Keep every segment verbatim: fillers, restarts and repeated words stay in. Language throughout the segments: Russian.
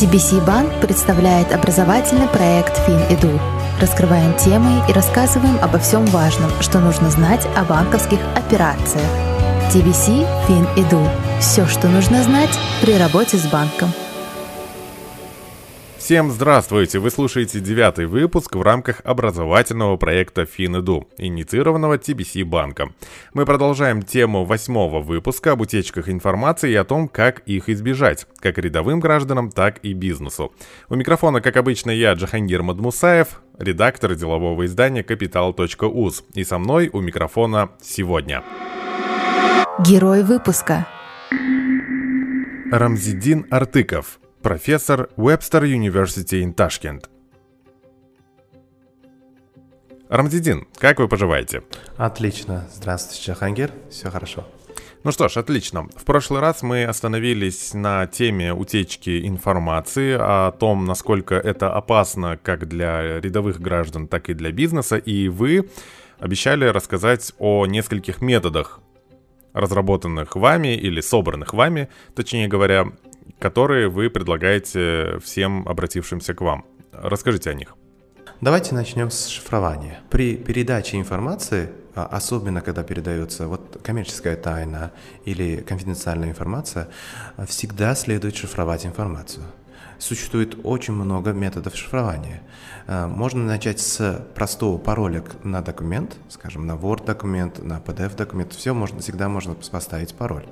ти би си Bank представляет образовательный проект FinEDU. Раскрываем темы и рассказываем обо всем важном, что нужно знать о банковских операциях. ти би си FinEDU. Все, что нужно знать при работе с банком. Всем здравствуйте! Вы слушаете девятый выпуск в рамках образовательного проекта FinEDU, инициированного ти би си банком. Мы продолжаем тему восьмого выпуска об утечках информации и о том, как их избежать, как рядовым гражданам, так и бизнесу. У микрофона, как обычно, я, Джохангир Мадмусаев, редактор делового издания Capital.uz, и со мной у микрофона сегодня герой выпуска Рамзиддин Артыков, профессор Webster University in Ташкент. Рамзиддин, как вы поживаете? Отлично. Здравствуйте, Джохангир. Все хорошо. Ну что ж, отлично. В прошлый раз мы остановились на теме утечки информации, о том, насколько это опасно как для рядовых граждан, так и для бизнеса. И вы обещали рассказать о нескольких методах, разработанных вами или собранных вами, точнее говоря, которые вы предлагаете всем обратившимся к вам. Расскажите о них. Давайте начнем с шифрования. При передаче информации, особенно когда передается вот коммерческая тайна или конфиденциальная информация, всегда следует шифровать информацию. Существует очень много методов шифрования. Можно начать с простого пароля на документ, скажем, на Word документ, на пи ди эф документ. Все можно, всегда можно поставить пароль.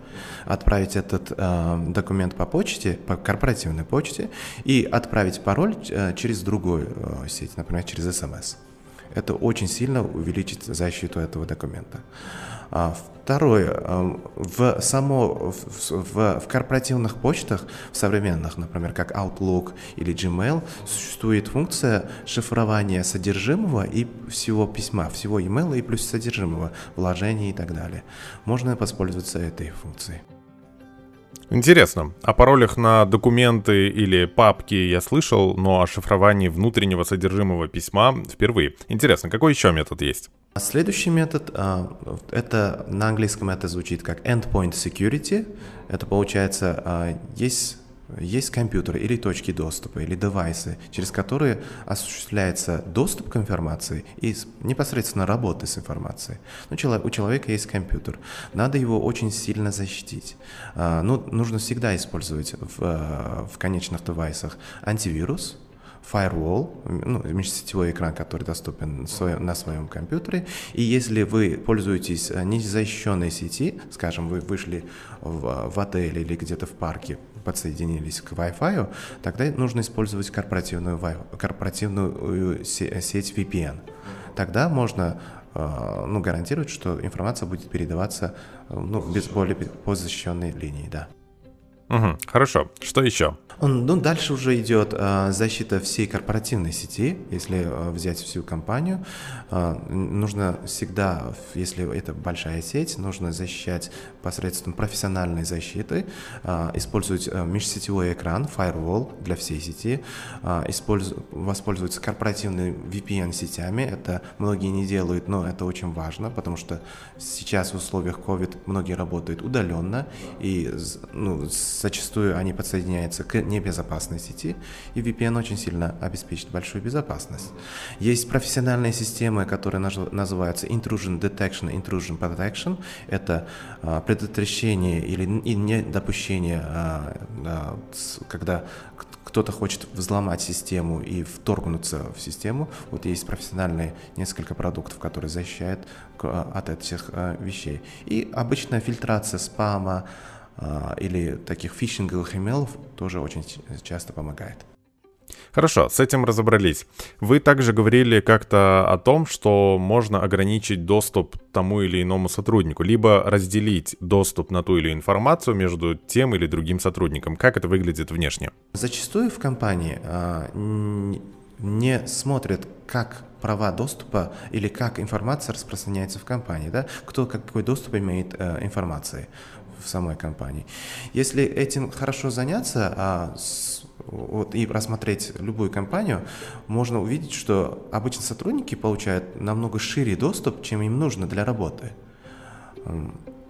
Отправить этот э, документ по почте, по корпоративной почте, и отправить пароль через другую э, сеть, например, через эс эм эс. Это очень сильно увеличит защиту этого документа. Второе, в, само, в, в, в корпоративных почтах, в современных, например, как Outlook или Gmail, существует функция шифрования содержимого и всего письма, всего e-mail и плюс содержимого, вложений и так далее. Можно воспользоваться этой функцией. Интересно. О паролях на документы или папки я слышал, но о шифровании внутреннего содержимого письма впервые. Интересно, какой еще метод есть? Следующий метод, это на английском это звучит как Endpoint Security. Это получается, есть, есть компьютеры или точки доступа, или девайсы, через которые осуществляется доступ к информации и непосредственно работа с информацией. Ну, у человека есть компьютер, надо его очень сильно защитить. Ну, нужно всегда использовать в, в конечных девайсах антивирус, Firewall, ну, межсетевой экран, который доступен на своем компьютере. И если вы пользуетесь незащищенной сети, скажем, вы вышли в, в отель или где-то в парке, подсоединились к Wi-Fi, тогда нужно использовать корпоративную, корпоративную сеть ви пи эн. Тогда можно ну, гарантировать, что информация будет передаваться ну, без более по защищенной линии, да. Угу, хорошо. Что еще? Ну, дальше уже идет э, защита всей корпоративной сети. Если э, взять всю компанию, э, нужно всегда, если это большая сеть, нужно защищать посредством профессиональной защиты, э, использовать э, межсетевой экран, Firewall для всей сети, э, использу- воспользоваться корпоративными ви пи эн-сетями. Это многие не делают, но это очень важно, потому что сейчас в условиях COVID многие работают удаленно, и ну, с зачастую они подсоединяются к небезопасной сети, и ви пи эн очень сильно обеспечит большую безопасность. Есть профессиональные системы, которые называются Intrusion Detection, Intrusion Protection. Это а, предотвращение или недопущение, а, а, когда кто-то хочет взломать систему и вторгнуться в систему. Вот есть профессиональные несколько продуктов, которые защищают от этих а, вещей. И обычная фильтрация спама, или таких фишинговых имейлов тоже очень часто помогает. Хорошо, с этим разобрались. Вы также говорили как-то о том, что можно ограничить доступ тому или иному сотруднику, либо разделить доступ на ту или иную информацию между тем или другим сотрудником. Как это выглядит внешне? Зачастую в компании а, не смотрят, как права доступа или как информация распространяется в компании, да? Кто какой доступ имеет а, информации в самой компании. Если этим хорошо заняться а, с, вот, и рассмотреть любую компанию, можно увидеть, что обычно сотрудники получают намного шире доступ, чем им нужно для работы.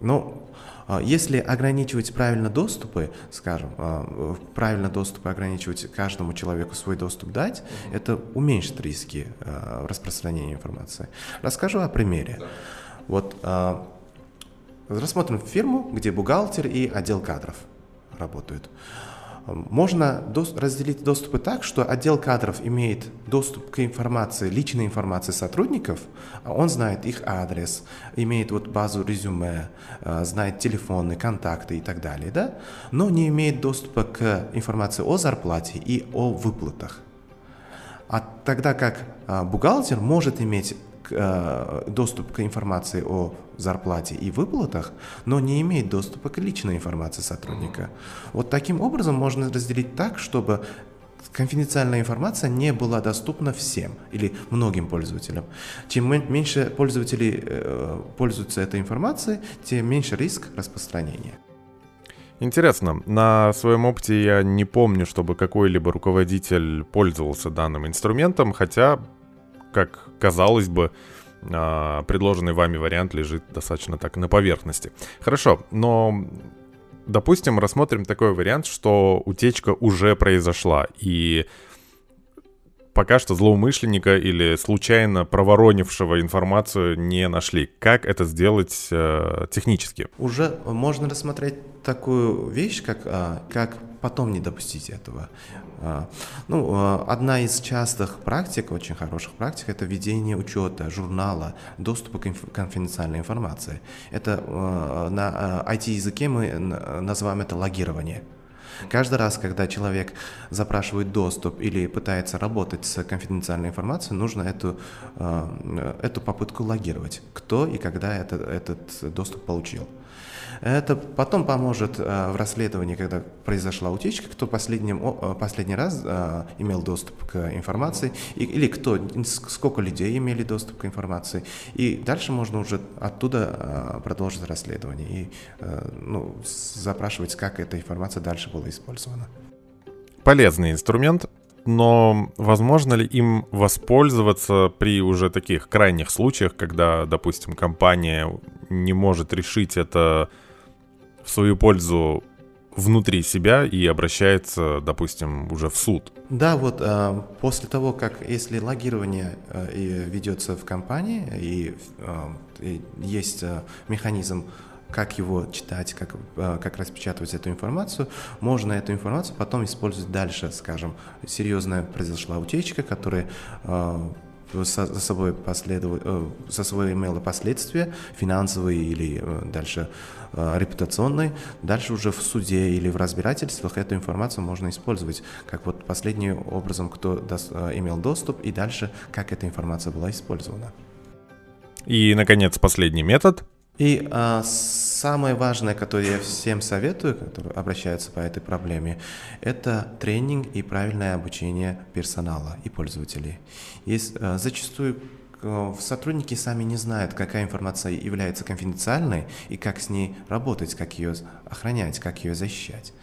Но Если ограничивать правильно доступы, скажем, правильно доступы ограничивать, каждому человеку свой доступ дать, mm-hmm. это уменьшит риски распространения информации. Расскажу о примере. Yeah. Вот рассмотрим фирму, где бухгалтер и отдел кадров работают. Можно разделить доступы так, что отдел кадров имеет доступ к информации, личной информации сотрудников, он знает их адрес, имеет вот базу резюме, знает телефоны, контакты и так далее, да? Но не имеет доступа к информации о зарплате и о выплатах. А тогда как бухгалтер может иметь доступ к информации о зарплате и выплатах, но не имеет доступа к личной информации сотрудника. Вот таким образом можно разделить так, чтобы конфиденциальная информация не была доступна всем или многим пользователям. Чем меньше пользователей э, пользуются этой информацией, тем меньше риск распространения. Интересно, на своем опыте я не помню, чтобы какой-либо руководитель пользовался данным инструментом, хотя, как казалось бы, предложенный вами вариант лежит достаточно так на поверхности. Хорошо, но, допустим, рассмотрим такой вариант, что утечка уже произошла, и пока что злоумышленника или случайно проворонившего информацию не нашли. Как это сделать э, технически? Уже можно рассмотреть такую вещь, как, а, как потом не допустить этого. А, ну, а, одна из частых практик, очень хороших практик, это ведение учета, журнала, доступа к инф- конфиденциальной информации. Это а, на а, ай ти-языке мы называем это логирование. Каждый раз, когда человек запрашивает доступ или пытается работать с конфиденциальной информацией, нужно эту, эту попытку логировать, кто и когда это, этот доступ получил. Это потом поможет в расследовании, когда произошла утечка, кто последний раз имел доступ к информации, или кто, сколько людей имели доступ к информации. И дальше можно уже оттуда продолжить расследование и ну, запрашивать, как эта информация дальше была использована. Полезный инструмент, но возможно ли им воспользоваться при уже таких крайних случаях, когда, допустим, компания не может решить это в свою пользу внутри себя и обращается, допустим, уже в суд? Да, вот э, после того, как если логирование э, ведется в компании и, э, и есть э, механизм, как его читать, как, как распечатывать эту информацию, можно эту информацию потом использовать дальше, скажем, серьезная произошла утечка, которая э, со, со собой последов... э, со собой имела последствия финансовые или э, дальше э, репутационные, дальше уже в суде или в разбирательствах эту информацию можно использовать, как вот последним образом, кто дос... э, имел доступ и дальше, как эта информация была использована. И, наконец, последний метод. И а, самое важное, которое я всем советую, которые обращаются по этой проблеме, это тренинг и правильное обучение персонала и пользователей. Есть, а, зачастую а, сотрудники сами не знают, какая информация является конфиденциальной и как с ней работать, как ее охранять, как ее защищать.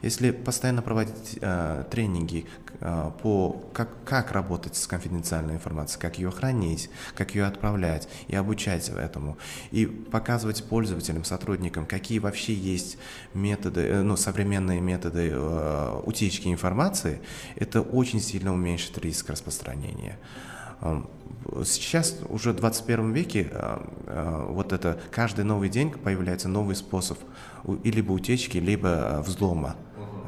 Если постоянно проводить э, тренинги э, по как, как работать с конфиденциальной информацией, как ее хранить, как ее отправлять и обучать этому, и показывать пользователям, сотрудникам, какие вообще есть методы, э, ну, современные методы э, утечки информации, это очень сильно уменьшит риск распространения. Сейчас уже в двадцать первом веке вот это каждый новый день появляется новый способ либо утечки, либо взлома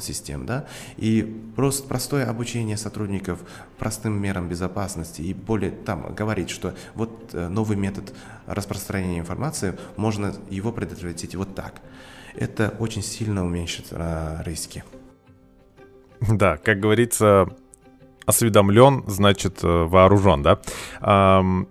систем, да, и просто простое обучение сотрудников простым мерам безопасности и более там говорить, что вот новый метод распространения информации, можно его предотвратить вот так. Это очень сильно уменьшит риски. Да, как говорится, осведомлен, значит, вооружен, да? Эм,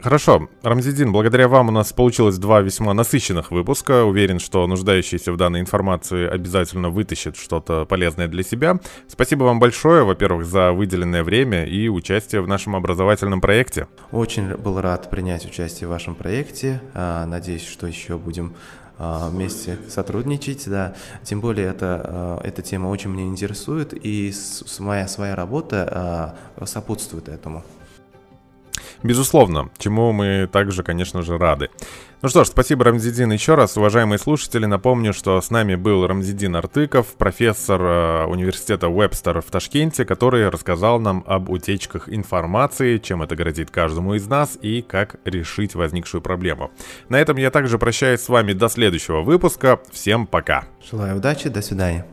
хорошо, Рамзиддин, благодаря вам у нас получилось два весьма насыщенных выпуска. Уверен, что нуждающиеся в данной информации обязательно вытащат что-то полезное для себя. Спасибо вам большое, во-первых, за выделенное время и участие в нашем образовательном проекте. Очень был рад принять участие в вашем проекте. Надеюсь, что еще будем вместе сотрудничать, да. Тем более это, эта тема очень меня интересует, и моя своя работа сопутствует этому. Безусловно, чему мы также, конечно же, рады. Ну что ж, спасибо, Рамзиддин, еще раз. Уважаемые слушатели, напомню, что с нами был Рамзиддин Артыков, профессор э, университета Webster в Ташкенте, который рассказал нам об утечках информации, чем это грозит каждому из нас и как решить возникшую проблему. На этом я также прощаюсь с вами до следующего выпуска. Всем пока. Желаю удачи, до свидания.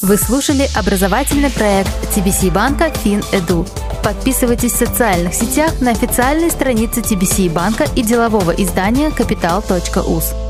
Вы слушали образовательный проект ти би си банка FinEDU. Подписывайтесь в социальных сетях на официальной странице ти би си банка и делового издания Capital.uz.